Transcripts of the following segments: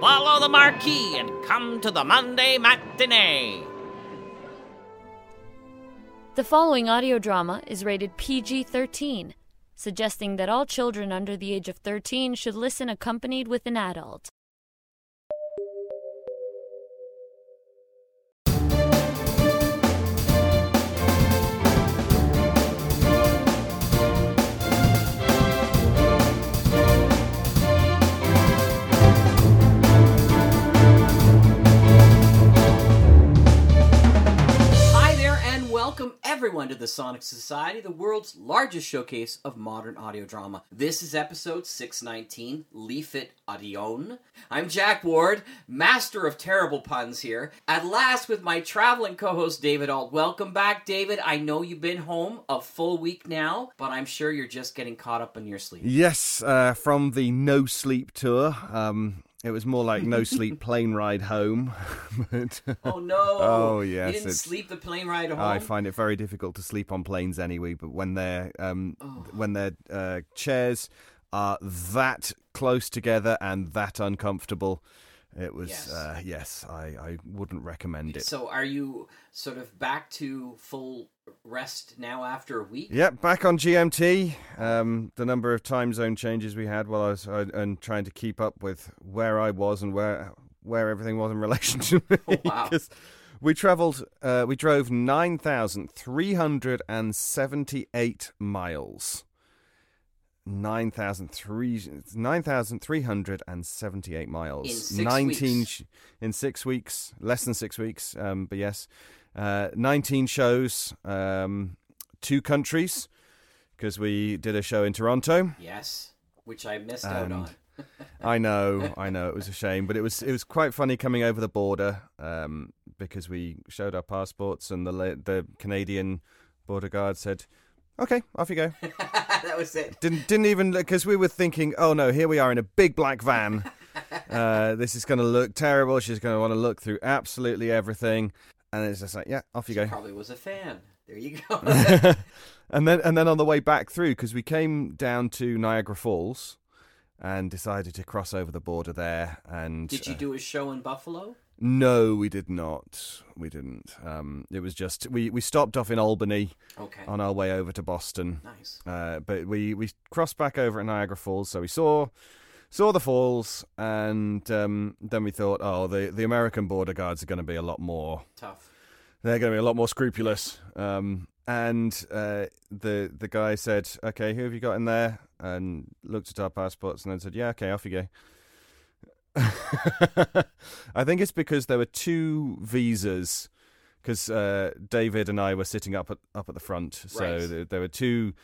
Follow the marquee and come to the Monday matinee. The following audio drama is rated PG-13, suggesting that all children under the age of 13 should listen accompanied with an adult. Welcome everyone to the Sonic Society, the world's largest showcase of modern audio drama. This is episode 619, Leaf It Adion. I'm Jack Ward, master of terrible puns here, at last with my traveling co-host David Ault. Welcome back, David. I know you've been home a full week now, but I'm sure you're just getting caught up in your sleep. Yes, from the No Sleep Tour. It was more like no sleep plane ride home. But, oh, no. Oh, yes. You didn't sleep the plane ride home? I find it very difficult to sleep on planes anyway, but when their chairs are that close together and that uncomfortable, it was, I wouldn't recommend it. So are you sort of back to full rest now after a week? Yep, back on GMT. The number of time zone changes we had while I was and trying to keep up with where I was and where everything was in relation to me. Oh, wow. We drove 9,378 miles. 9,378 miles. In 6 weeks, less than 6 weeks, but yes. 19 shows, 2 countries, because we did a show in Toronto. Yes, which I missed out on. I know, it was a shame, but it was quite funny coming over the border, because we showed our passports and the Canadian border guard said, "Okay, off you go." That was it. Didn't even, because we were thinking, oh no, here we are in a big black van. This is going to look terrible. She's going to want to look through absolutely everything. And it's just like, yeah, off you go. Probably was a fan. There you go. and then on the way back through, because we came down to Niagara Falls and decided to cross over the border there. And did you do a show in Buffalo? No, we did not. We didn't. It was just we stopped off in Albany on our way over to Boston. Nice. But we crossed back over at Niagara Falls, so we saw the falls, and then we thought, oh, the American border guards are going to be a lot more tough. They're going to be a lot more scrupulous. And the guy said, "Okay, who have you got in there?" And looked at our passports and then said, "Yeah, okay, off you go." I think it's because there were 2 visas, because David and I were sitting up at the front, so right. There were two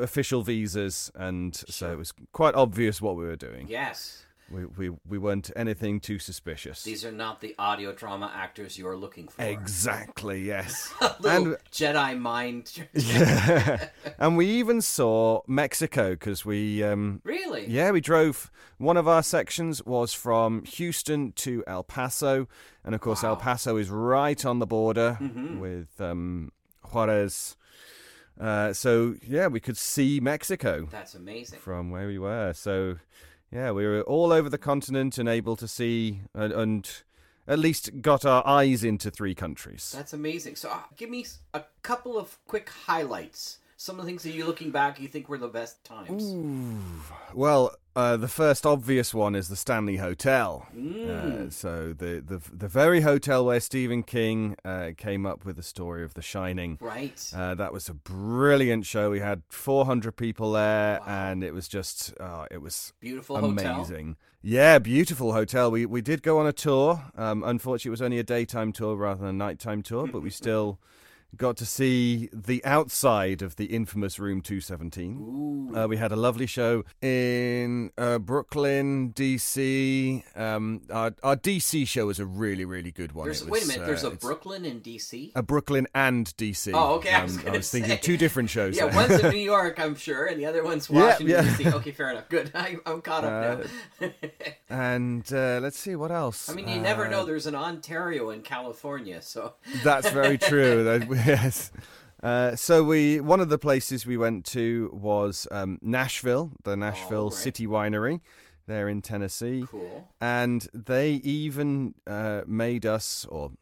official visas, and so it was quite obvious what we were doing. Yes, we weren't anything too suspicious. These are not the audio drama actors you are looking for. Exactly. Yes. And Jedi mind. Yeah. And we even saw Mexico, because we really. Yeah, we drove. One of our sections was from Houston to El Paso, and of course, wow. El Paso is right on the border with Juarez. So yeah, we could see Mexico. That's amazing. From where we were, so. Yeah, we were all over the continent and able to see and at least got our eyes into 3 countries. That's amazing. So give me a couple of quick highlights. Some of the things that you're looking back, you think were the best times. Ooh. Well, the first obvious one is the Stanley Hotel. Mm. So the very hotel where Stephen King came up with the story of The Shining. Right. That was a brilliant show. We had 400 people there, and it was just beautiful, amazing. Hotel. Yeah, beautiful hotel. We did go on a tour. Unfortunately, it was only a daytime tour rather than a nighttime tour, but we still got to see the outside of the infamous Room 217. We had a lovely show in Brooklyn, DC. Our DC show was a really, really good one. Wait a minute, there's a Brooklyn and DC? A Brooklyn and DC. Oh, okay. I was thinking two different shows. Yeah, one's in New York, I'm sure, and the other one's Washington, DC. Okay, fair enough. Good. I'm caught up now. And let's see, what else? I mean, you never know. There's an Ontario in California, so... That's very true. Yes. So one of the places we went to was Nashville, the Nashville City Winery there in Tennessee. Cool. And they even made us, or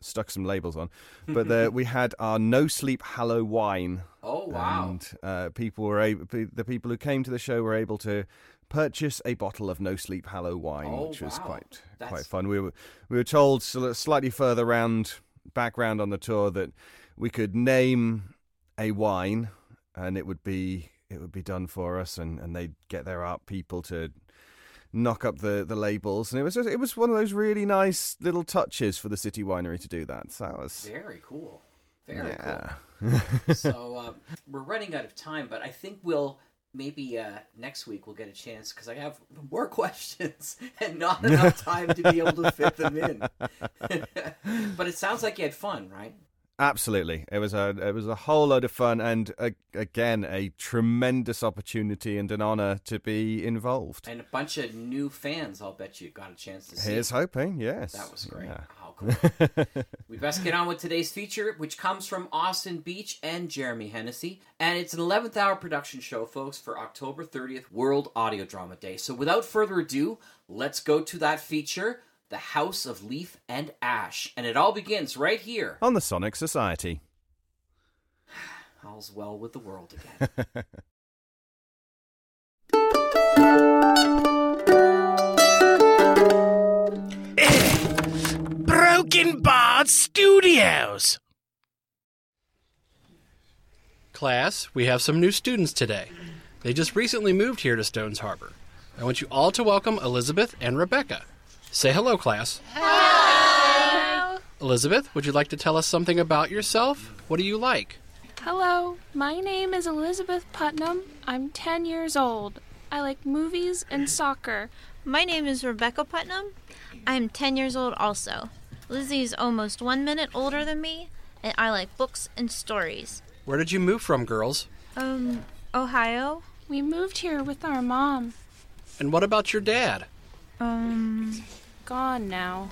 stuck some labels on, but we had our No Sleep Hallow wine. Oh, wow. And the people who came to the show were able to purchase a bottle of No Sleep Hallow wine, which was quite fun. We were told slightly further background on the tour that we could name a wine and it would be done for us, and they'd get their art people to knock up the labels, and it was one of those really nice little touches for the City Winery to do that. So that was very cool. Cool. So we're running out of time, but I think we'll maybe next week we'll get a chance, because I have more questions and not enough time to be able to fit them in. But it sounds like you had fun, right? Absolutely. It was a whole load of fun, and again, a tremendous opportunity and an honor to be involved. And a bunch of new fans, I'll bet you got a chance to see. Here's hoping, yes. That was great. Yeah. Oh, cool. We best get on with today's feature, which comes from Austin Beach and Jeremy Hennessy. And it's an 11th Hour production show, folks, for October 30th, World Audio Drama Day. So without further ado, let's go to that feature, The House of Leaf and Ash. And it all begins right here on the Sonic Society. All's well with the world again. Broken Bard Studios. Class, we have some new students today. They just recently moved here to Stones Harbor. I want you all to welcome Elizabeth and Rebecca. Say hello, class. Hello. Elizabeth, would you like to tell us something about yourself? What do you like? Hello, my name is Elizabeth Putnam. I'm 10 years old. I like movies and soccer. My name is Rebecca Putnam. I'm 10 years old also. Lizzie's almost 1 minute older than me, and I like books and stories. Where did you move from, girls? Ohio. We moved here with our mom. And what about your dad? Gone now.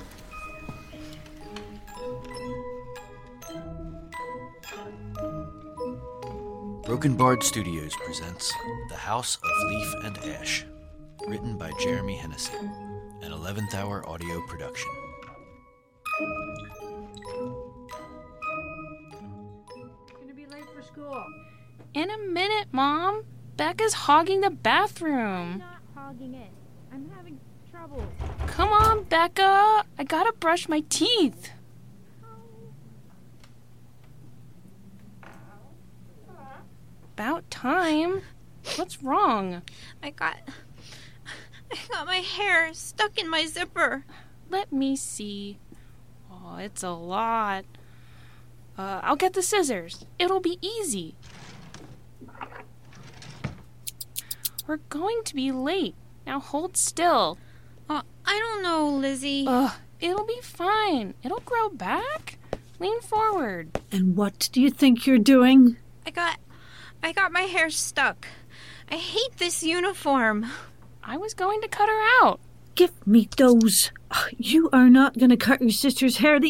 Broken Bard Studios presents The House of Leaf and Ash, written by Jeremy Hennessy, an 11th Hour audio production. Going to be late for school. In a minute, Mom. Becca's hogging the bathroom. I'm not hogging it. I'm having... Come on, Becca. I gotta brush my teeth. About time. What's wrong? I got my hair stuck in my zipper. Let me see. Oh, it's a lot. I'll get the scissors. It'll be easy. We're going to be late. Now hold still. I don't know, Lizzie. It'll be fine. It'll grow back. Lean forward. And what do you think you're doing? I got my hair stuck. I hate this uniform. I was going to cut her out. Give me those. You are not going to cut your sister's hair.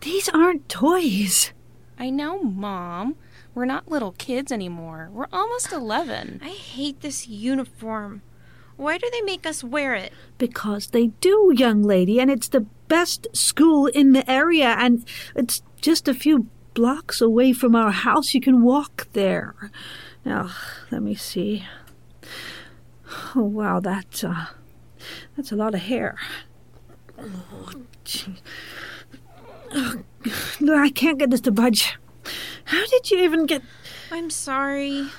These aren't toys. I know, Mom. We're not little kids anymore. We're almost 11. I hate this uniform. Why do they make us wear it? Because they do, young lady, and it's the best school in the area, and it's just a few blocks away from our house. You can walk there. Now, let me see. Oh, wow, that's a lot of hair. Oh, gee. Oh, I can't get this to budge. How did you even get... I'm sorry.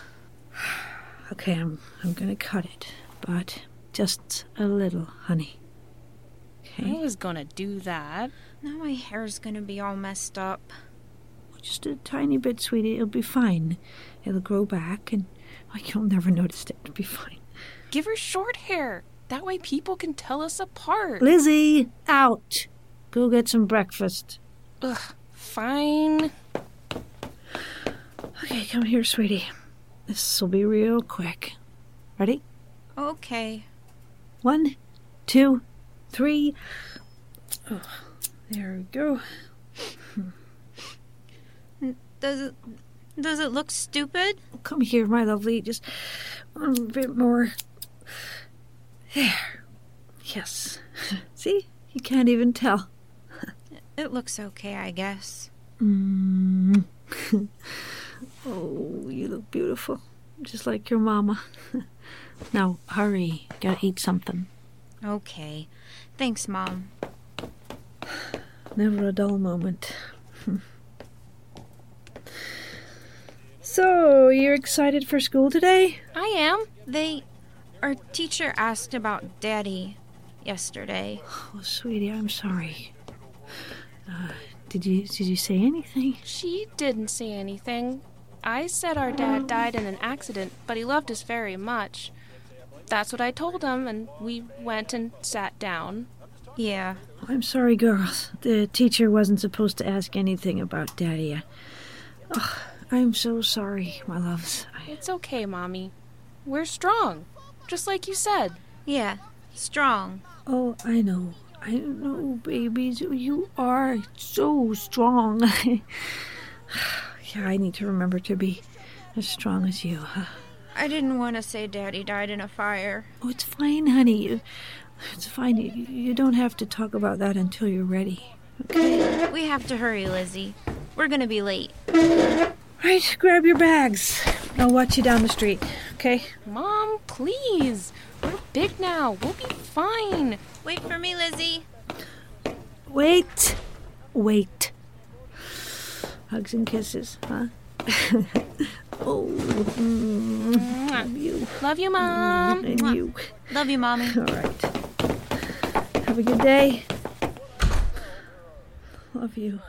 Okay, I'm going to cut it. But just a little, honey. Okay. I was gonna do that. Now my hair's gonna be all messed up. Just a tiny bit, sweetie. It'll be fine. It'll grow back, and you'll never notice it. It'll be fine. Give her short hair. That way people can tell us apart. Lizzie, out. Go get some breakfast. Ugh, fine. Okay, come here, sweetie. This'll be real quick. Ready? Okay. 1, 2, 3. Oh, there we go. Does it look stupid? Come here, my lovely. Just a bit more. There. Yes. See? You can't even tell. It looks okay, I guess. Mm. Oh, you look beautiful. Just like your mama. Now, hurry. Gotta eat something. Okay. Thanks, Mom. Never a dull moment. So, you're excited for school today? I am. Our teacher asked about Daddy yesterday. Oh, sweetie, I'm sorry. Did you say anything? She didn't say anything. I said our dad died in an accident, but he loved us very much. That's what I told him, and we went and sat down. Yeah. I'm sorry, girls. The teacher wasn't supposed to ask anything about Daddy. Oh, I'm so sorry, my loves. It's okay, Mommy. We're strong, just like you said. Yeah, strong. Oh, I know. I know, babies. You are so strong. Yeah, I need to remember to be as strong as you. Huh? I didn't want to say Daddy died in a fire. Oh, it's fine, honey. It's fine. You don't have to talk about that until you're ready. Okay? We have to hurry, Lizzie. We're going to be late. Right, grab your bags. I'll watch you down the street, okay? Mom, please. We're big now. We'll be fine. Wait for me, Lizzie. Wait. Hugs and kisses, huh? Oh. Mm. Love you. Love you, Mom. And you. Love you, Mommy. All right. Have a good day. Love you.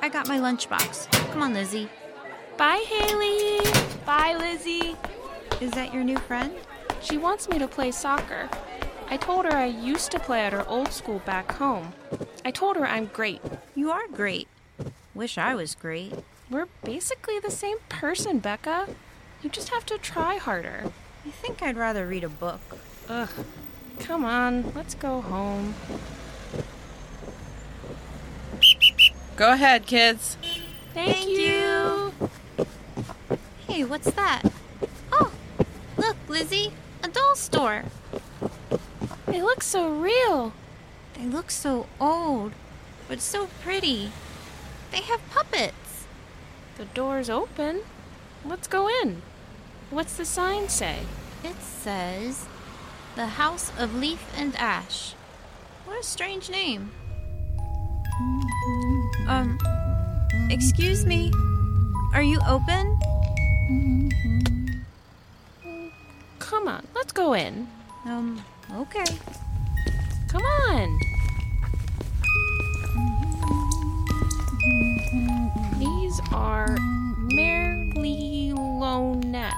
I got my lunchbox. Come on, Lizzie. Bye, Haley. Bye, Lizzie. Is that your new friend? She wants me to play soccer. I told her I used to play at her old school back home. I told her I'm great. You are great. Wish I was great. We're basically the same person, Becca. You just have to try harder. I think I'd rather read a book. Ugh. Come on, let's go home. Go ahead, kids. Thank you. Hey, what's that? Oh, look, Lizzie. A doll store. They look so real. They look so old, but so pretty. They have puppets. The door's open. Let's go in. What's the sign say? It says, The House of Leaf and Ash. What a strange name. Excuse me. Are you open? Come on, let's go in. Okay. Come on. These are marionettes.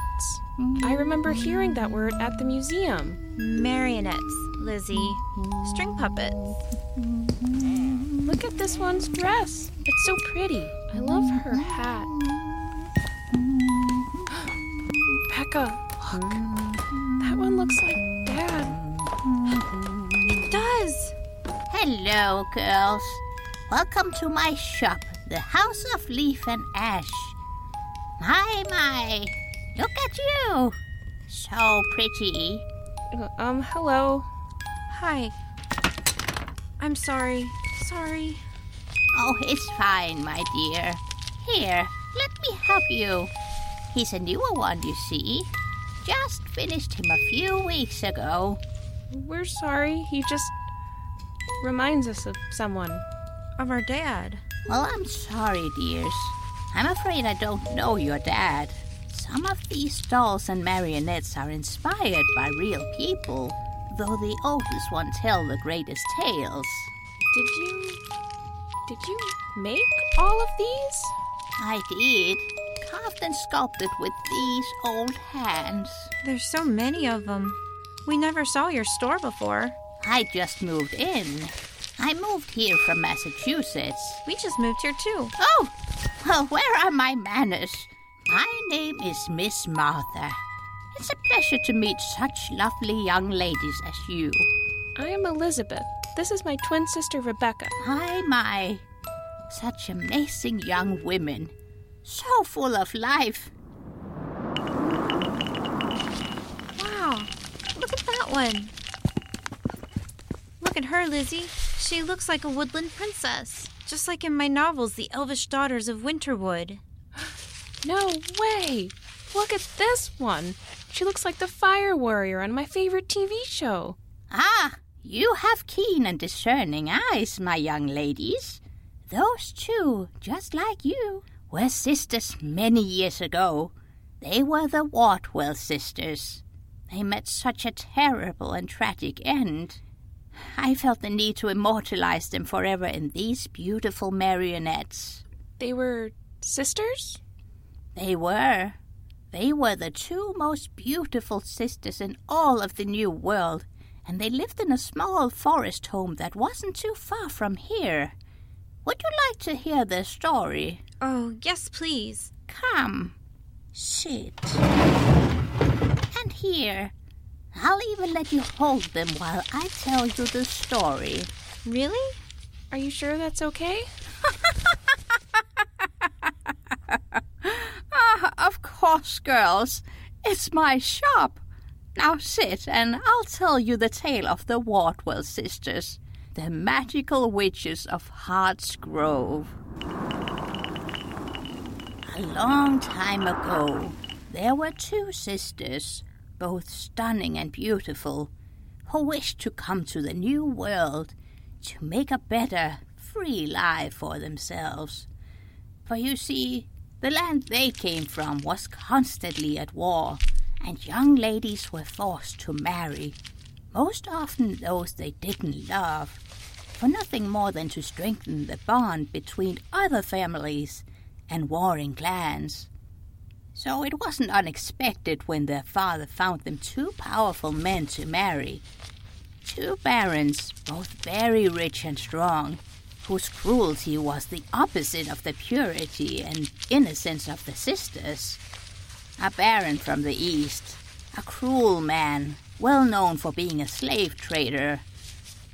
I remember hearing that word at the museum. Marionettes, Lizzie. String puppets. Look at this one's dress. It's so pretty. I love her hat. Becca, look. That one looks like Dad. It does. Hello, girls. Welcome to my shop, the House of Leaf and Ash. My, look at you. So pretty. Hello. Hi. I'm sorry. Oh, it's fine, my dear. Here, let me help you. He's a newer one, you see. Just finished him a few weeks ago. We're sorry. He just reminds us of someone. Of our dad. Well, I'm sorry, dears. I'm afraid I don't know your dad. Some of these dolls and marionettes are inspired by real people, though the oldest one tells the greatest tales. Did you make all of these? I did. Carved and sculpted with these old hands. There's so many of them. We never saw your store before. I just moved in. I moved here from Massachusetts. We just moved here too. Oh, well, where are my manners? My name is Miss Martha. It's a pleasure to meet such lovely young ladies as you. I am Elizabeth. This is my twin sister, Rebecca. My, my. Such amazing young women. So full of life. Wow, look at that one. Look at her, Lizzie. She looks like a woodland princess. Just like in my novels, The Elvish Daughters of Winterwood. No way! Look at this one. She looks like the Fire Warrior on my favorite TV show. Ah, you have keen and discerning eyes, my young ladies. Those two, just like you, were sisters many years ago. They were the Wartwell sisters. They met such a terrible and tragic end. I felt the need to immortalize them forever in these beautiful marionettes. They were sisters? They were. They were the two most beautiful sisters in all of the New World, and they lived in a small forest home that wasn't too far from here. Would you like to hear their story? Oh, yes, please. Come. Sit. And here. I'll even let you hold them while I tell you the story. Really? Are you sure that's okay? Of course, girls. It's my shop. Now sit, and I'll tell you the tale of the Wartwell sisters, the magical witches of Hearts Grove. A long time ago, there were two sisters, both stunning and beautiful, who wished to come to the New World to make a better, free life for themselves. For you see, the land they came from was constantly at war, and young ladies were forced to marry, most often those they didn't love, for nothing more than to strengthen the bond between other families and warring clans. So it wasn't unexpected when their father found them two powerful men to marry. Two barons, both very rich and strong, whose cruelty was the opposite of the purity and innocence of the sisters. A baron from the east, a cruel man, well known for being a slave trader.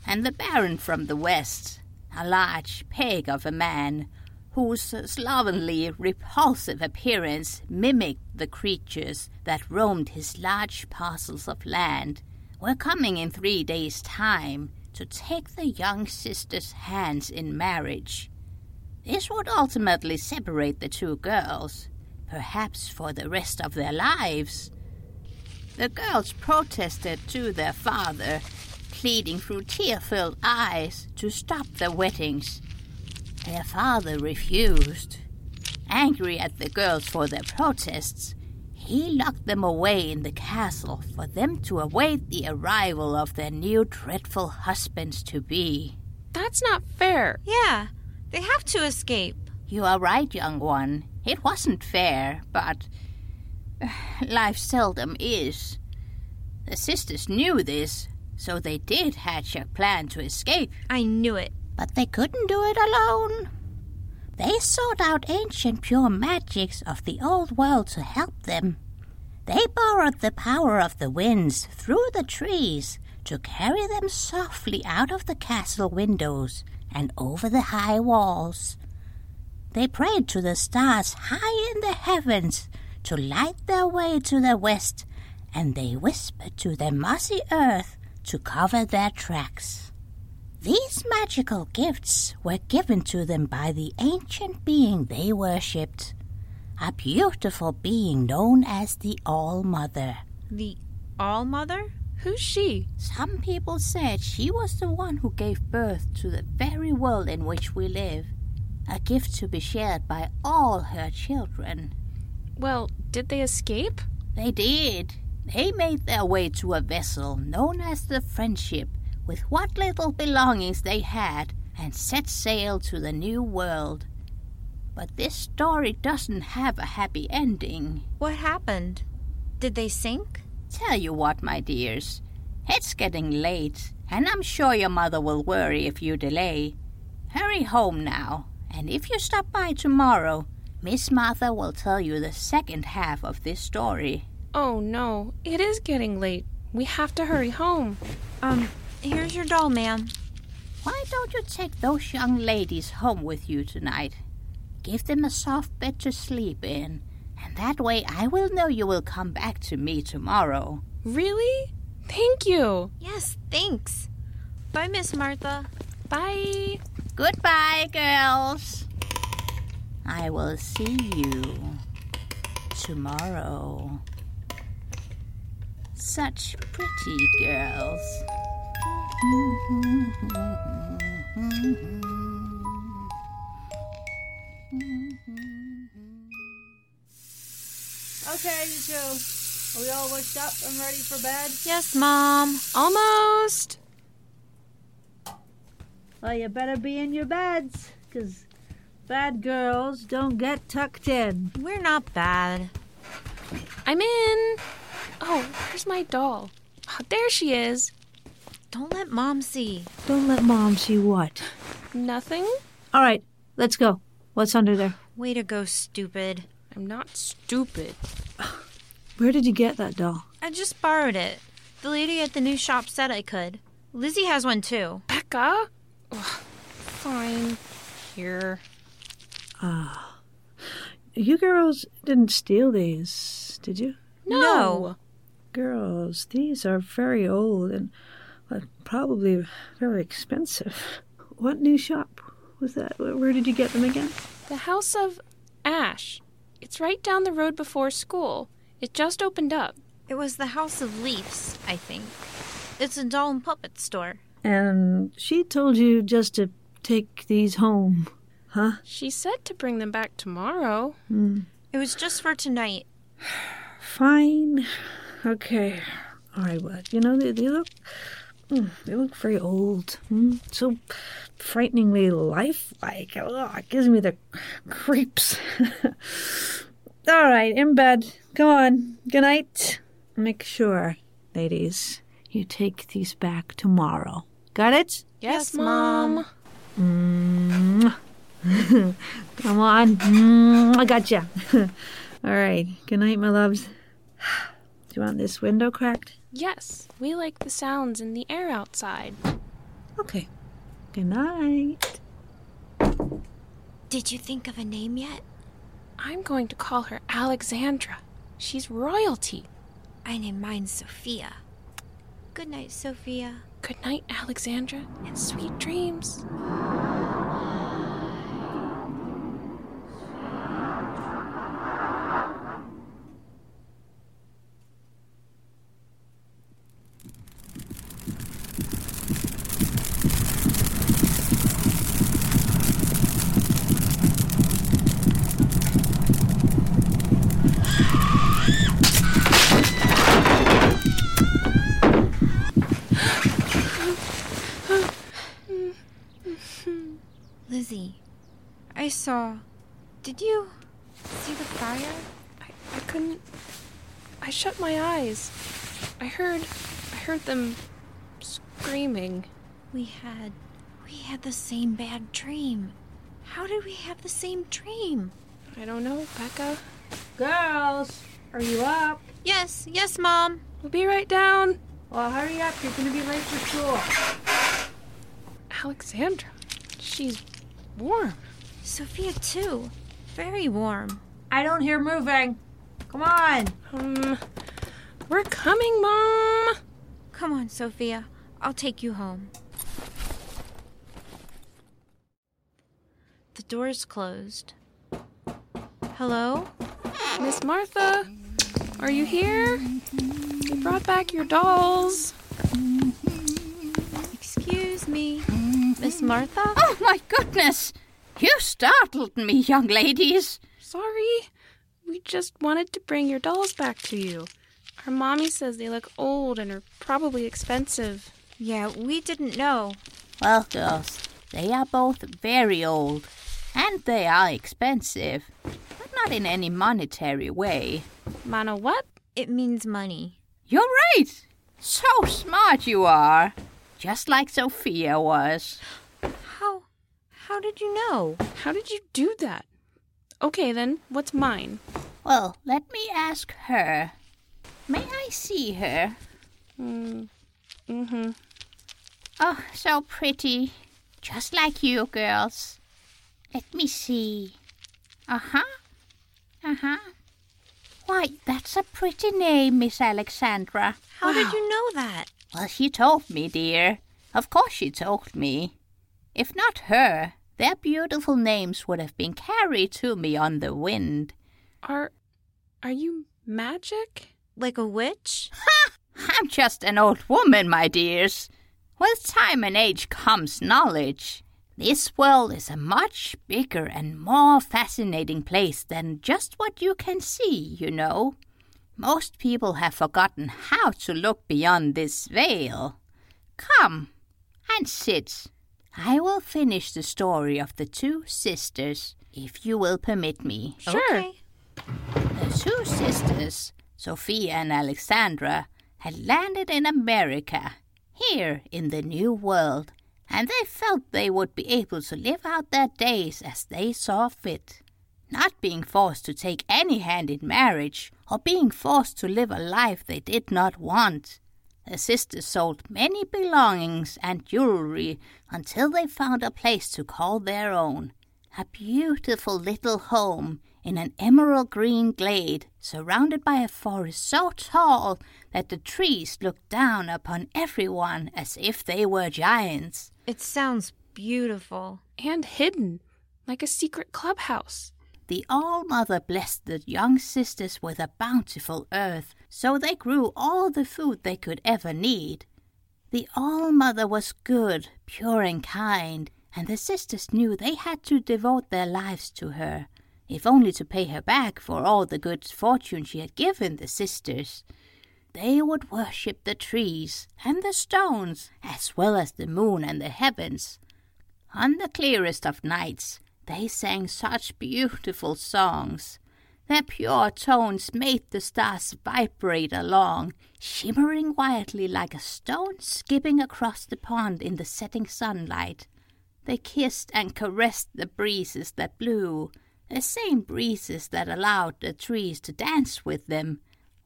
And the baron from the west, a large pig of a man, whose slovenly, repulsive appearance mimicked the creatures that roamed his large parcels of land, were coming in 3 days' time to take the young sister's hands in marriage. This would ultimately separate the two girls, perhaps for the rest of their lives. The girls protested to their father, pleading through tear-filled eyes to stop the weddings. Their father refused. Angry at the girls for their protests, he locked them away in the castle for them to await the arrival of their new dreadful husbands-to-be. That's not fair. Yeah, they have to escape. You are right, young one. It wasn't fair, but life seldom is. The sisters knew this, so they did hatch a plan to escape. I knew it. But they couldn't do it alone. They sought out ancient pure magics of the old world to help them. They borrowed the power of the winds through the trees to carry them softly out of the castle windows and over the high walls. They prayed to the stars high in the heavens to light their way to the west, and they whispered to the mossy earth to cover their tracks. These magical gifts were given to them by the ancient being they worshipped, a beautiful being known as the All-Mother. The All-Mother? Who's she? Some people said she was the one who gave birth to the very world in which we live, a gift to be shared by all her children. Well, did they escape? They did. They made their way to a vessel known as the Friendship, with what little belongings they had, and set sail to the new world. But this story doesn't have a happy ending. What happened? Did they sink? Tell you what, my dears, it's getting late, and I'm sure your mother will worry if you delay. Hurry home now, and if you stop by tomorrow, Miss Martha will tell you the second half of this story. Oh, no, it is getting late. We have to hurry home. Here's your doll, ma'am. Why don't you take those young ladies home with you tonight? Give them a soft bed to sleep in, and that way I will know you will come back to me tomorrow. Really? Thank you. Yes, thanks. Bye, Miss Martha. Bye. Goodbye, girls. I will see you tomorrow. Such pretty girls. Okay, you two. Are we all washed up and ready for bed? Yes, Mom. Almost. Well, you better be in your beds, 'cause bad girls don't get tucked in. We're not bad. I'm in. Oh, where's my doll? Oh, there she is. Don't let Mom see. Don't let Mom see what? Nothing. All right, let's go. What's under there? Way to go, stupid. I'm not stupid. Where did you get that doll? I just borrowed it. The lady at the new shop said I could. Lizzie has one too. Becca? Ugh, fine. Here. Ah. You girls didn't steal these, did you? No. Girls, these are very old and probably very expensive. What new shop was that? Where did you get them again? The House of Ash. It's right down the road before school. It just opened up. It was the House of Leaves, I think. It's a doll and puppet store. And she told you just to take these home, huh? She said to bring them back tomorrow. It was just for tonight. Fine. Okay. All right, well, you know, they look very old. So frighteningly lifelike. Oh, it gives me the creeps. All right, in bed. Go on. Good night. Make sure, ladies, you take these back tomorrow. Got it? Yes, Mom. Come on. I gotcha. All right. Good night, my loves. Do you want this window cracked? Yes. We like the sounds in the air outside. Okay. Good night. Did you think of a name yet? I'm going to call her Alexandra. She's royalty. I named mine Sophia. Good night, Sophia. Good night, Alexandra, and sweet dreams. I saw. Did you see the fire? I couldn't. I shut my eyes. I heard them screaming. We had the same bad dream. How did we have the same dream? I don't know, Becca. Girls, are you up? Yes, Mom. We'll be right down. Well, hurry up. You're going to be late for school. Alexandra, she's warm. Sophia, too. Very warm. I don't hear moving. Come on. We're coming, Mom. Come on, Sophia. I'll take you home. The door's closed. Hello? Miss Martha, are you here? We brought back your dolls. Excuse me, Miss Martha? Oh, my goodness! You startled me, young ladies. Sorry. We just wanted to bring your dolls back to you. Our mommy says they look old and are probably expensive. Yeah, we didn't know. Well, girls, They are both very old, and they are expensive, but not in any monetary way. Mono what? It means money. You're right! So smart you are! Just like Sophia was. How did you know? How did you do that? Okay then, what's mine? Well, let me ask her. May I see her? Mm-hmm. Oh, so pretty. Just like you girls. Let me see. Why, that's a pretty name, Miss Alexandra. How did you know that? Well, she told me, dear. Of course she told me. If not her, their beautiful names would have been carried to me on the wind. Are you magic? Like a witch? Ha! I'm just an old woman, my dears. With time and age comes knowledge. This world is a much bigger and more fascinating place than just what you can see, you know. Most people have forgotten how to look beyond this veil. Come and sit. I will finish the story of the two sisters, if you will permit me. Sure. Okay. The two sisters, Sophia and Alexandra, had landed in America, here in the New World, and they felt they would be able to live out their days as they saw fit. Not being forced to take any hand in marriage, or being forced to live a life they did not want. The sisters sold many belongings and jewelry until they found a place to call their own. A beautiful little home in an emerald green glade, surrounded by a forest so tall that the trees looked down upon everyone as if they were giants. It sounds beautiful. And hidden, like a secret clubhouse. The All-Mother blessed the young sisters with a bountiful earth, so they grew all the food they could ever need. The All-Mother was good, pure and kind, and the sisters knew they had to devote their lives to her, if only to pay her back for all the good fortune she had given the sisters. They would worship the trees and the stones, as well as the moon and the heavens. On the clearest of nights, they sang such beautiful songs. Their pure tones made the stars vibrate along, shimmering wildly like a stone skipping across the pond in the setting sunlight. They kissed and caressed the breezes that blew, the same breezes that allowed the trees to dance with them,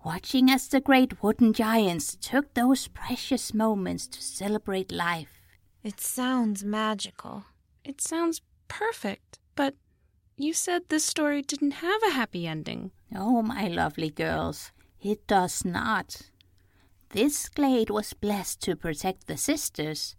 watching as the great wooden giants took those precious moments to celebrate life. It sounds magical. It sounds perfect, but you said this story didn't have a happy ending. Oh, my lovely girls, it does not. This glade was blessed to protect the sisters.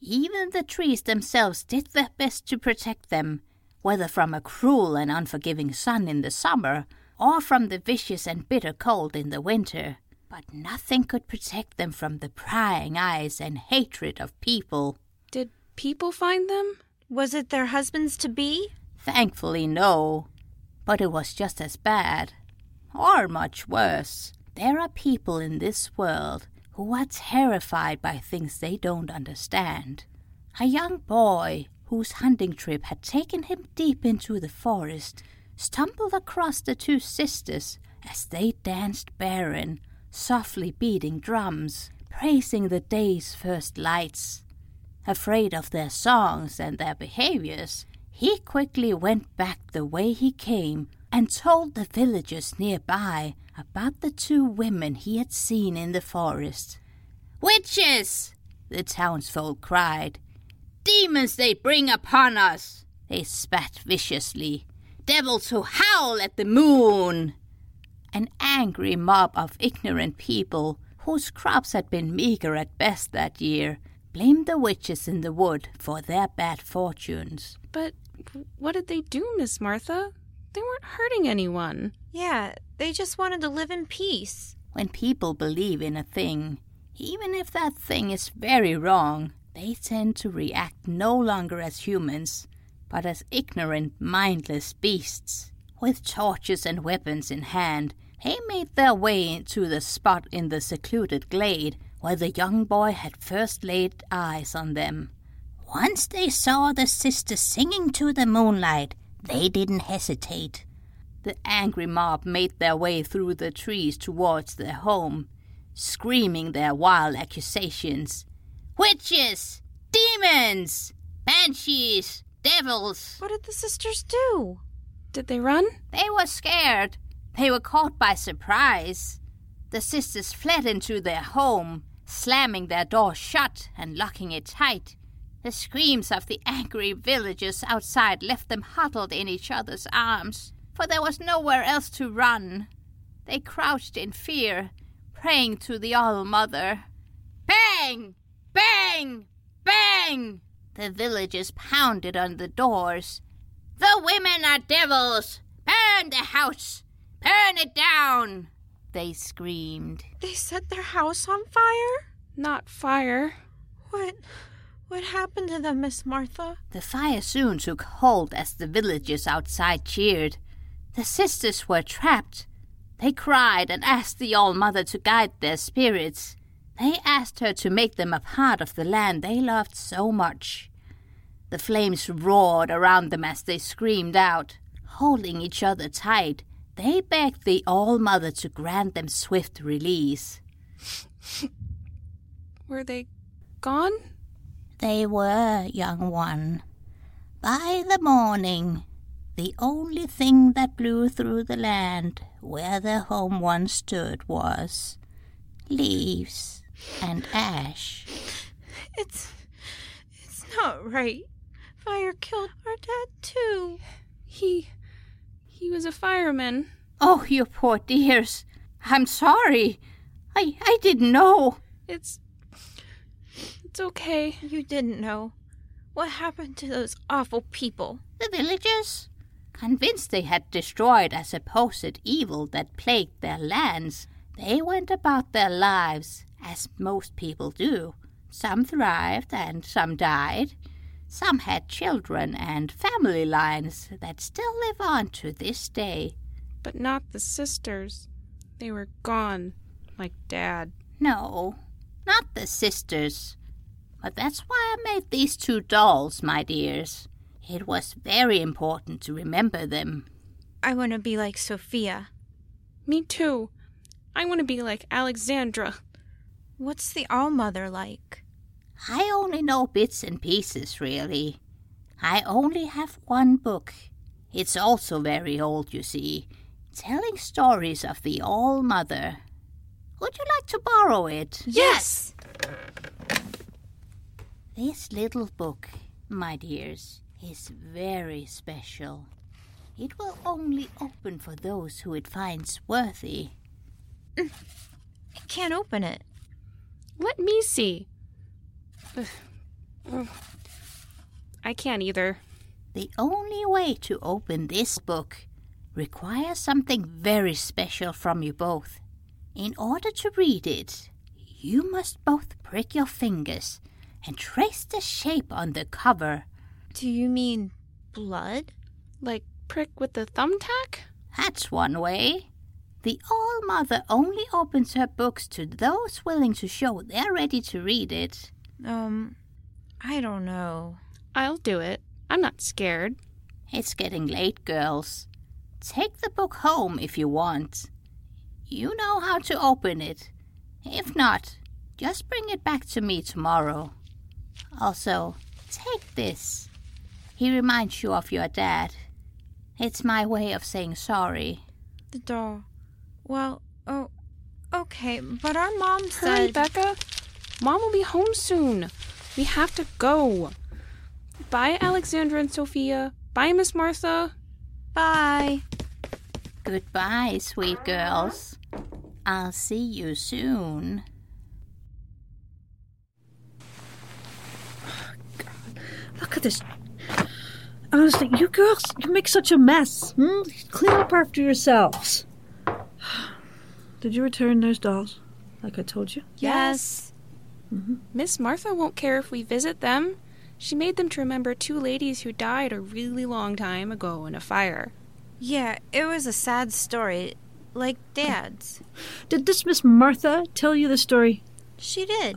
Even the trees themselves did their best to protect them, whether from a cruel and unforgiving sun in the summer or from the vicious and bitter cold in the winter. But nothing could protect them from the prying eyes and hatred of people. Did people find them? Was it their husbands-to-be? Thankfully, no. But it was just as bad. Or much worse. There are people in this world who are terrified by things they don't understand. A young boy, whose hunting trip had taken him deep into the forest, stumbled across the two sisters as they danced barren, softly beating drums, praising the day's first lights. Afraid of their songs and their behaviors, he quickly went back the way he came and told the villagers nearby about the two women he had seen in the forest. "Witches!" the townsfolk cried. "Demons they bring upon us!" they spat viciously. "Devils who howl at the moon!" An angry mob of ignorant people, whose crops had been meager at best that year, blamed the witches in the wood for their bad fortunes. But what did they do, Miss Martha? They weren't hurting anyone. Yeah, they just wanted to live in peace. When people believe in a thing, even if that thing is very wrong, they tend to react no longer as humans, but as ignorant, mindless beasts. With torches and weapons in hand, they made their way to the spot in the secluded glade where the young boy had first laid eyes on them. Once they saw the sisters singing to the moonlight, they didn't hesitate. The angry mob made their way through the trees towards their home, screaming their wild accusations. Witches! Demons! Banshees! Devils! What did the sisters do? Did they run? They were scared. They were caught by surprise. The sisters fled into their home, slamming their door shut and locking it tight. The screams of the angry villagers outside left them huddled in each other's arms, for there was nowhere else to run. They crouched in fear, praying to the All-Mother. Bang! Bang! Bang! The villagers pounded on the doors. The women are devils! Burn the house! Burn it down! They screamed. They set their house on fire? Not fire. What happened to them, Miss Martha? The fire soon took hold as the villagers outside cheered. The sisters were trapped. They cried and asked the All-Mother to guide their spirits. They asked her to make them a part of the land they loved so much. The flames roared around them as they screamed out. Holding each other tight, they begged the All-Mother to grant them swift release. Were they gone? They were, young one. By the morning, the only thing that blew through the land where their home once stood was leaves and ash. It's not right. Fire killed our dad, too. He was a fireman. Oh, you poor dears. I'm sorry. I didn't know. It's okay. You didn't know. What happened to those awful people? The villagers, convinced they had destroyed a supposed evil that plagued their lands, they went about their lives, as most people do. Some thrived and some died. Some had children and family lines that still live on to this day. But not the sisters. They were gone, like Dad. No, not the sisters. But that's why I made these two dolls, my dears. It was very important to remember them. I want to be like Sophia. Me too. I want to be like Alexandra. What's the All-Mother like? I only know bits and pieces, really. I only have one book. It's also very old, you see, telling stories of the All-Mother. Would you like to borrow it? Yes! This little book, my dears, is very special. It will only open for those who it finds worthy. I can't open it. Let me see. I can't either. The only way to open this book requires something very special from you both. In order to read it, you must both prick your fingers and trace the shape on the cover. Do you mean blood? Like prick with the thumbtack? That's one way. The All-Mother only opens her books to those willing to show they're ready to read it. I don't know. I'll do it. I'm not scared. It's getting late, girls. Take the book home if you want. You know how to open it. If not, just bring it back to me tomorrow. Also, take this. He reminds you of your dad. It's my way of saying sorry. The doll. Well, oh, okay, but our mom said... Hurry, Becca. Mom will be home soon. We have to go. Bye, Alexandra and Sophia. Bye, Miss Martha. Bye. Goodbye, sweet girls. I'll see you soon. Look at this. Honestly, you girls, you make such a mess. Clean up after yourselves. Did you return those dolls, like I told you? Yes. Miss Martha won't care if we visit them. She made them to remember two ladies who died a really long time ago in a fire. Yeah, it was a sad story, like Dad's. Did this Miss Martha tell you the story? She did.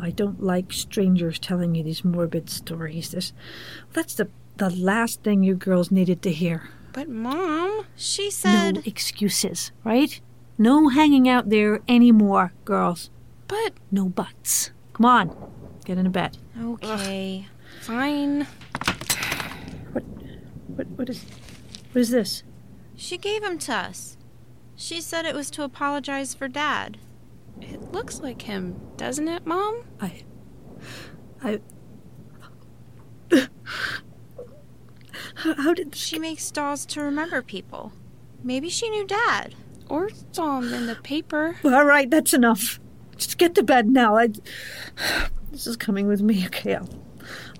I don't like strangers telling you these morbid stories. That's the last thing you girls needed to hear. But, Mom, she said... No excuses, right? No hanging out there anymore, girls. But... No buts. Come on, get into bed. Okay, fine. What is this? She gave him to us. She said it was to apologize for Dad. It looks like him, doesn't it, Mom? How did... She makes dolls to remember people. Maybe she knew Dad. Or saw him in the paper. All right, that's enough. Just get to bed now. This is coming with me. Okay,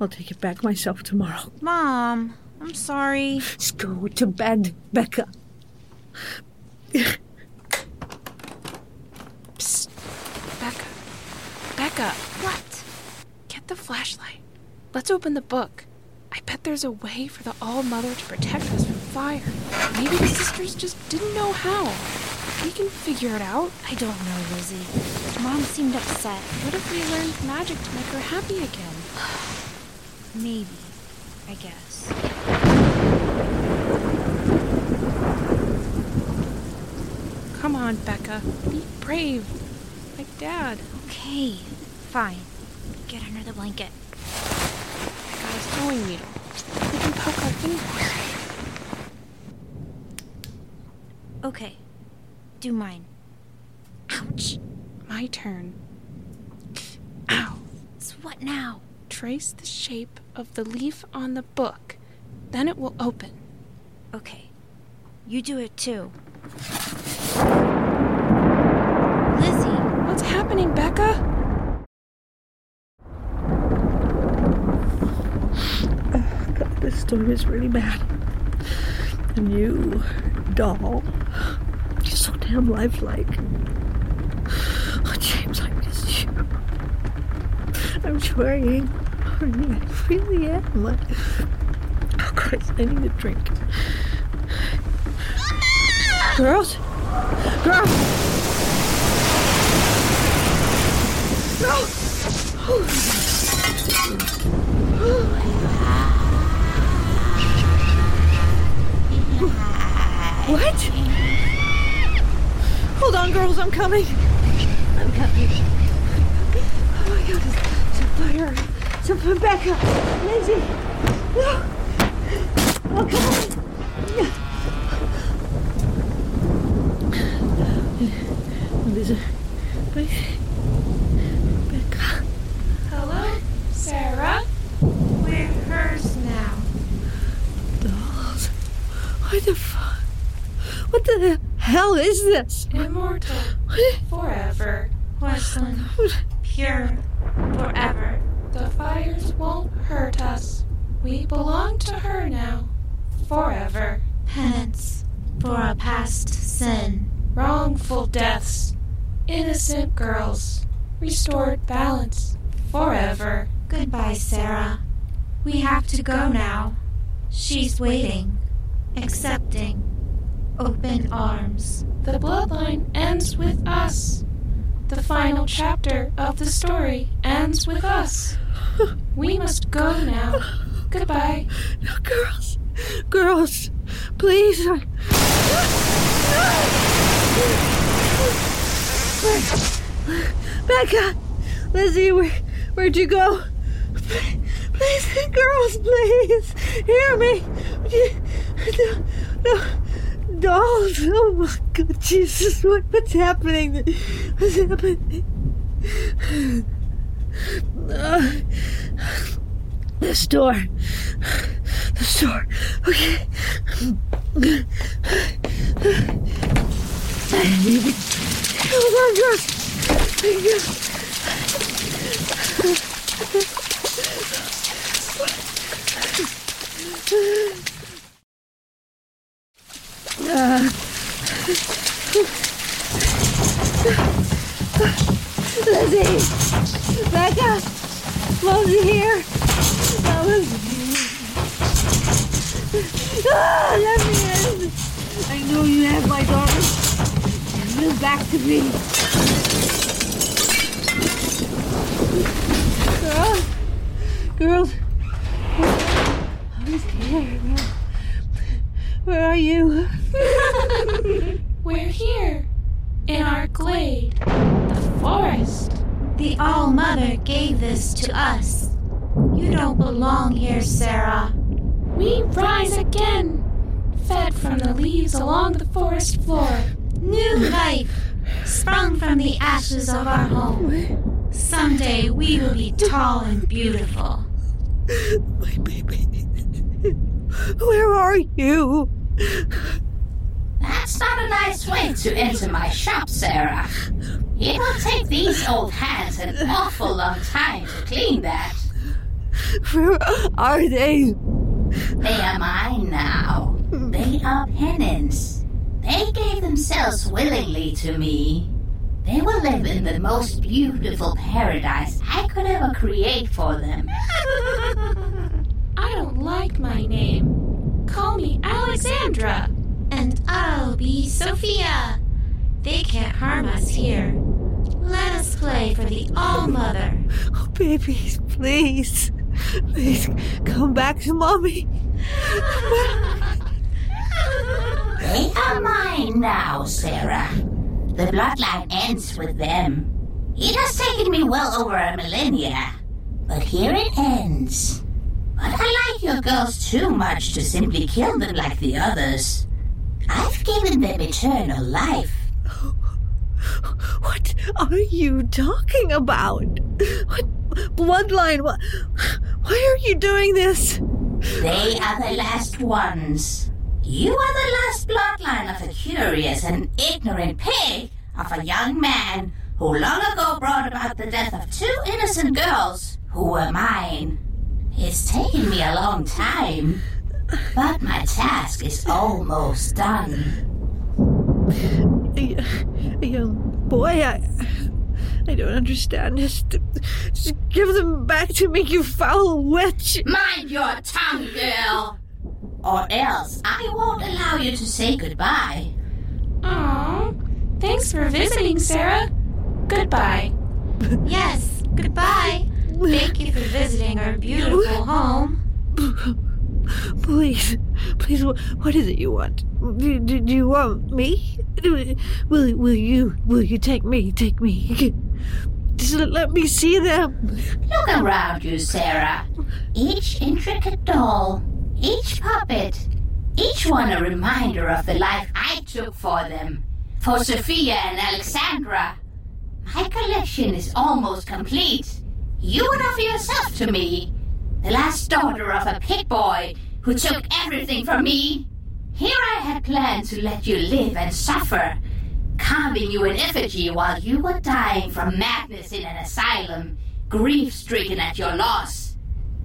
I'll take it back myself tomorrow. Mom, I'm sorry. Just go to bed, Becca. Psst. Becca. Becca. What? Get the flashlight. Let's open the book. I bet there's a way for the All-Mother to protect us from fire. Maybe the sisters just didn't know how. We can figure it out. I don't know, Lizzie. Mom seemed upset. What if we learned magic to make her happy again? Maybe, I guess. Come on, Becca. Be brave. Like Dad. Okay, fine. Get under the blanket. Sewing needle. We can poke our fingers. Okay. Do mine. Ouch. My turn. Ow. So what now? Trace the shape of the leaf on the book. Then it will open. Okay. You do it too. Lizzie! What's happening, Becca? This story is really bad. And you, doll, you're so damn lifelike. Oh, James, I miss you. I'm trying. I really am. Like, oh, Christ, I need a drink. Girls? Girls! No! Oh. What? Hold on, girls, I'm coming. I'm coming. Oh my God, it's a fire. It's Becca, Lindsay. No. Oh, come on. There's a Becca. Hello, Sarah. We're hers now. Dolls. What the fuck? What the hell is this? Immortal. Forever. Porcelain. Pure. Forever. The fires won't hurt us. We belong to her now. Forever. Penance. For a past sin. Wrongful deaths. Innocent girls. Restored balance. Forever. Goodbye, Sarah. We have to go now. She's waiting. Accepting. Open arms. The bloodline ends with us. The final chapter of the story ends with us. We must go now. Goodbye. No, girls, please. No. Becca, Lizzie, where'd you go? Please, girls, please. Hear me. No. Dolls! Oh my God, Jesus! What's happening? What's happening? The store. Okay. Oh my God! Oh my God. Lizzie! Becca! Mosey here! Let me in! I know you have my daughter. Give her back to me. Girls, I'm scared. Where are you? We're here, in our glade, the forest. The All-Mother gave this to us. You don't belong here, Sarah. We rise again, fed from the leaves along the forest floor. New life, sprung from the ashes of our home. Someday we will be tall and beautiful. My baby, where are you? That's not a nice way to enter my shop, Sarah. It will take these old hands an awful long time to clean that. Where are they? They are mine now. They are penance. They gave themselves willingly to me. They will live in the most beautiful paradise I could ever create for them. I don't like my name. Call me Alexandra. And I'll be Sophia. They can't harm us here. Let us play for the All-Mother. Oh, babies, please. Please, come back to Mommy. They are mine now, Sarah. The bloodline ends with them. It has taken me well over a millennia, but here it ends. But I like your girls too much to simply kill them like the others. I've given them eternal life. What are you talking about? What bloodline? Why are you doing this? They are the last ones. You are the last bloodline of a curious and ignorant pig of a young man who long ago brought about the death of two innocent girls who were mine. It's taken me a long time, but my task is almost done. Young boy, I don't understand. Just give them back to me, you foul witch. Mind your tongue, girl. Or else I won't allow you to say goodbye. Aw, thanks for visiting, Sarah. Goodbye. Yes, goodbye. Thank you for visiting our beautiful home. Please, what is it you want? Do you want me? Will you take me? Just let me see them. Look around you, Sarah. Each intricate doll, each puppet, each one a reminder of the life I took for them. For Sophia and Alexandra. My collection is almost complete. You would offer yourself to me. The last daughter of a pig boy who took everything from me. Here I had planned to let you live and suffer, carving you in effigy while you were dying from madness in an asylum, grief-stricken at your loss.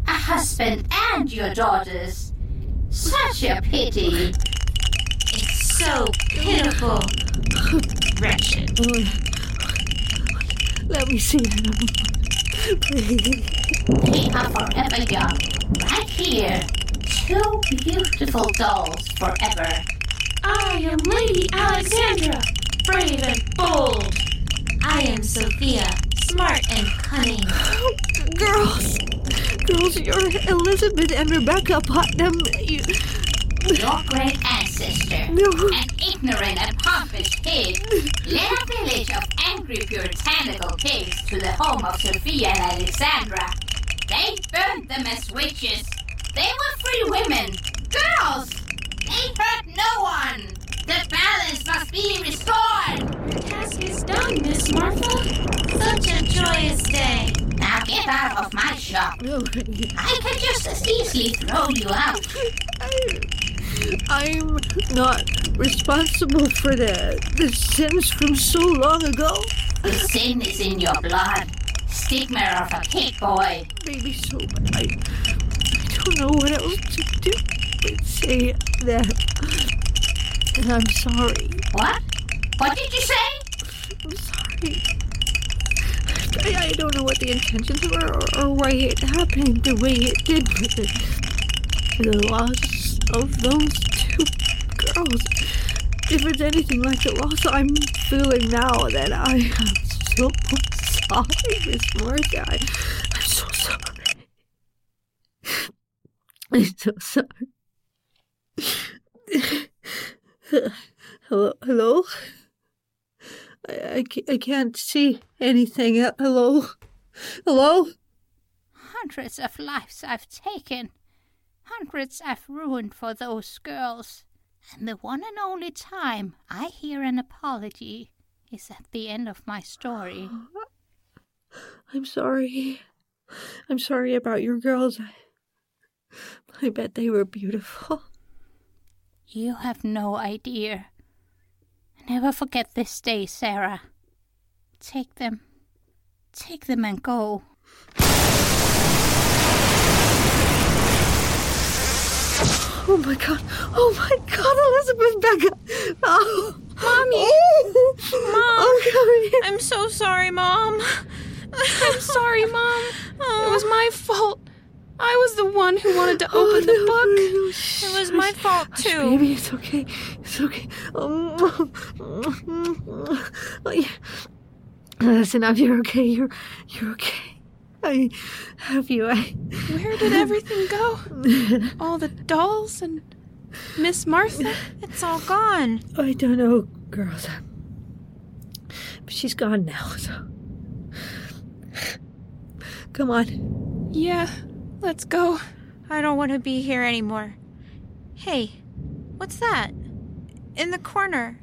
A husband and your daughters. Such a pity. It's so pitiful. Wretched. Let me see them. Please. They are forever young, right here. Two beautiful dolls forever. I am Lady Alexandra, brave and bold. I am Sophia, smart and cunning. Girls, you're Elizabeth and Rebecca Putnam. Your great ancestor, an ignorant and pompous pig, led a village of angry puritanical pigs to the home of Sophia and Alexandra. They burned them as witches. They were free women. Girls! They hurt no one! The balance must be restored! Your task is done, Miss Martha. Such a joyous day. Now get out of my shop. I can just as easily throw you out. I'm not responsible for the sins from so long ago. The sin is in your blood. Stigma of a pig boy. Baby, so bad. I don't know what else to do but say that. And I'm sorry. What? What did you say? I'm sorry. I don't know what the intentions were or why it happened the way it did with the loss of those two girls. If it's anything like the loss I'm feeling now, then I am so sorry, Miss Martha. I'm so sorry. I'm so sorry. Hello? I can't see anything. Hello? Hundreds of lives I've taken. Hundreds I've ruined for those girls. And the one and only time I hear an apology is at the end of my story. I'm sorry. I'm sorry about your girls. I bet they were beautiful. You have no idea. Never forget this day, Sarah. Take them. Take them and go. Oh, my God. Oh, my God, Elizabeth, Becca. Oh. Mommy. Oh. Mom. Oh, I'm so sorry, Mom. I'm sorry, Mom. Oh. It was my fault. I was the one who wanted to open the book. No. It was my fault, too. Hush, baby, it's okay. It's okay. Oh, yeah. Listen up. You're okay. You're okay. I have you. Where did everything go? All the dolls and Miss Martha? It's all gone. I don't know, girls. But she's gone now, so... Come on. Yeah. Let's go. I don't want to be here anymore. Hey, what's that? In the corner.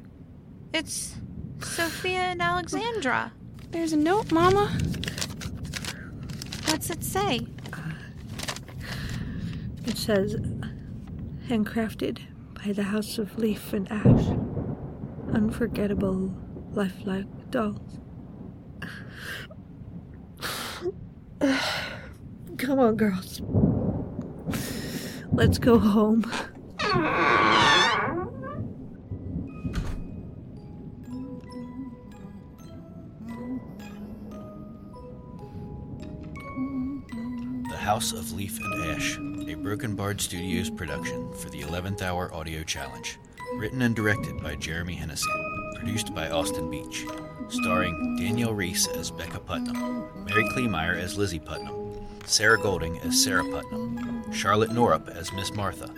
It's Sophia and Alexandra. There's a note, Mama. What's it say? It says, handcrafted by the House of Leaf and Ash. Unforgettable, lifelike dolls. Come on, girls. Let's go home. The House of Leaf and Ash, a Broken Bard Studios production for the 11th Hour Audio Challenge. Written and directed by Jeremy Hennessy. Produced by Austin Beach. Starring Danielle Reese as Rebecca Putnam. Mary Kleemeyer as Lizzie Putnam. Sarah Golding as Sarah Putnam, Charlotte Norup as Miss Martha,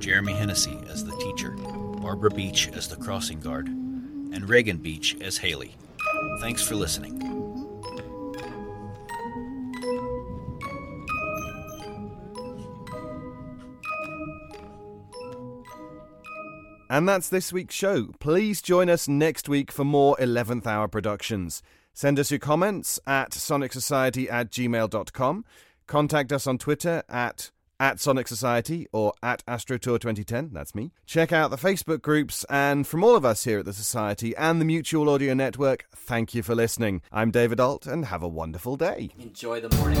Jeremy Hennessy as the teacher, Barbara Beach as the crossing guard, and Reagan Beach as Haley. Thanks for listening. And that's this week's show. Please join us next week for more 11th Hour Productions. Send us your comments at sonicsociety@gmail.com. Contact us on Twitter at Sonic Society or at Astrotour 2010, that's me. Check out the Facebook groups, and from all of us here at the Society and the Mutual Audio Network, thank you for listening. I'm David Ault, and have a wonderful day. Enjoy the morning.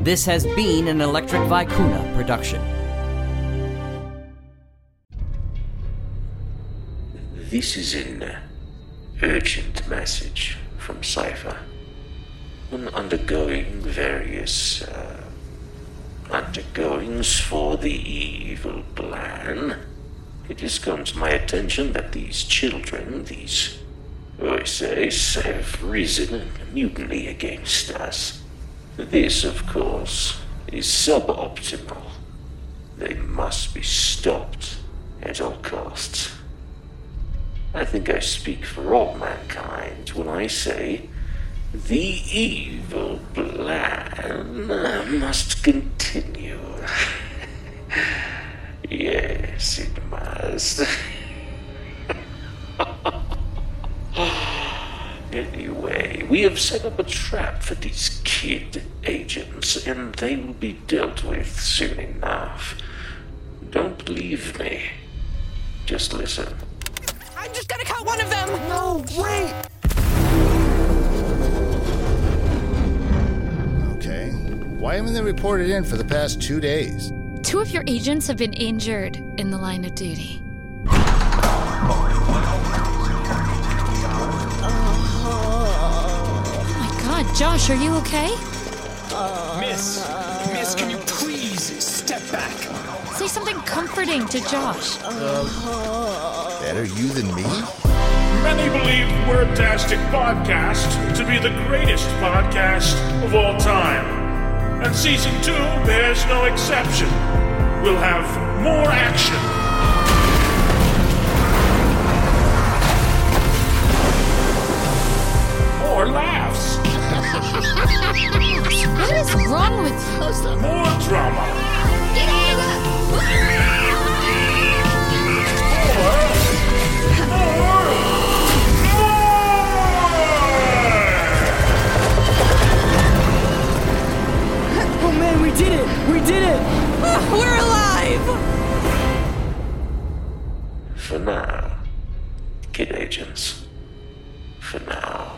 This has been an Electric Vicuna production. This is an urgent message from Cypher. I'm undergoing various undergoings for the evil plan. It just comes to my attention that these children, these Oises, have risen in mutiny against us. This, of course, is suboptimal. They must be stopped at all costs. I think I speak for all mankind when I say The evil plan must continue. Yes, it must. Anyway, we have set up a trap for these kid agents, and they will be dealt with soon enough. Don't believe me. Just listen. I'm just gonna cut one of them! No, wait! Okay, why haven't they reported in for the past 2 days? 2 of your agents have been injured in the line of duty. Josh, are you okay? Miss, can you please step back? Say something comforting to Josh. Better you than me? Many believe Wordtastic Podcast to be the greatest podcast of all time. And Season 2 bears no exception. We'll have more action. More laughs. What is wrong with you? More drama. More! Oh man, we did it! We did it! We're alive! For now. Kid agents. For now.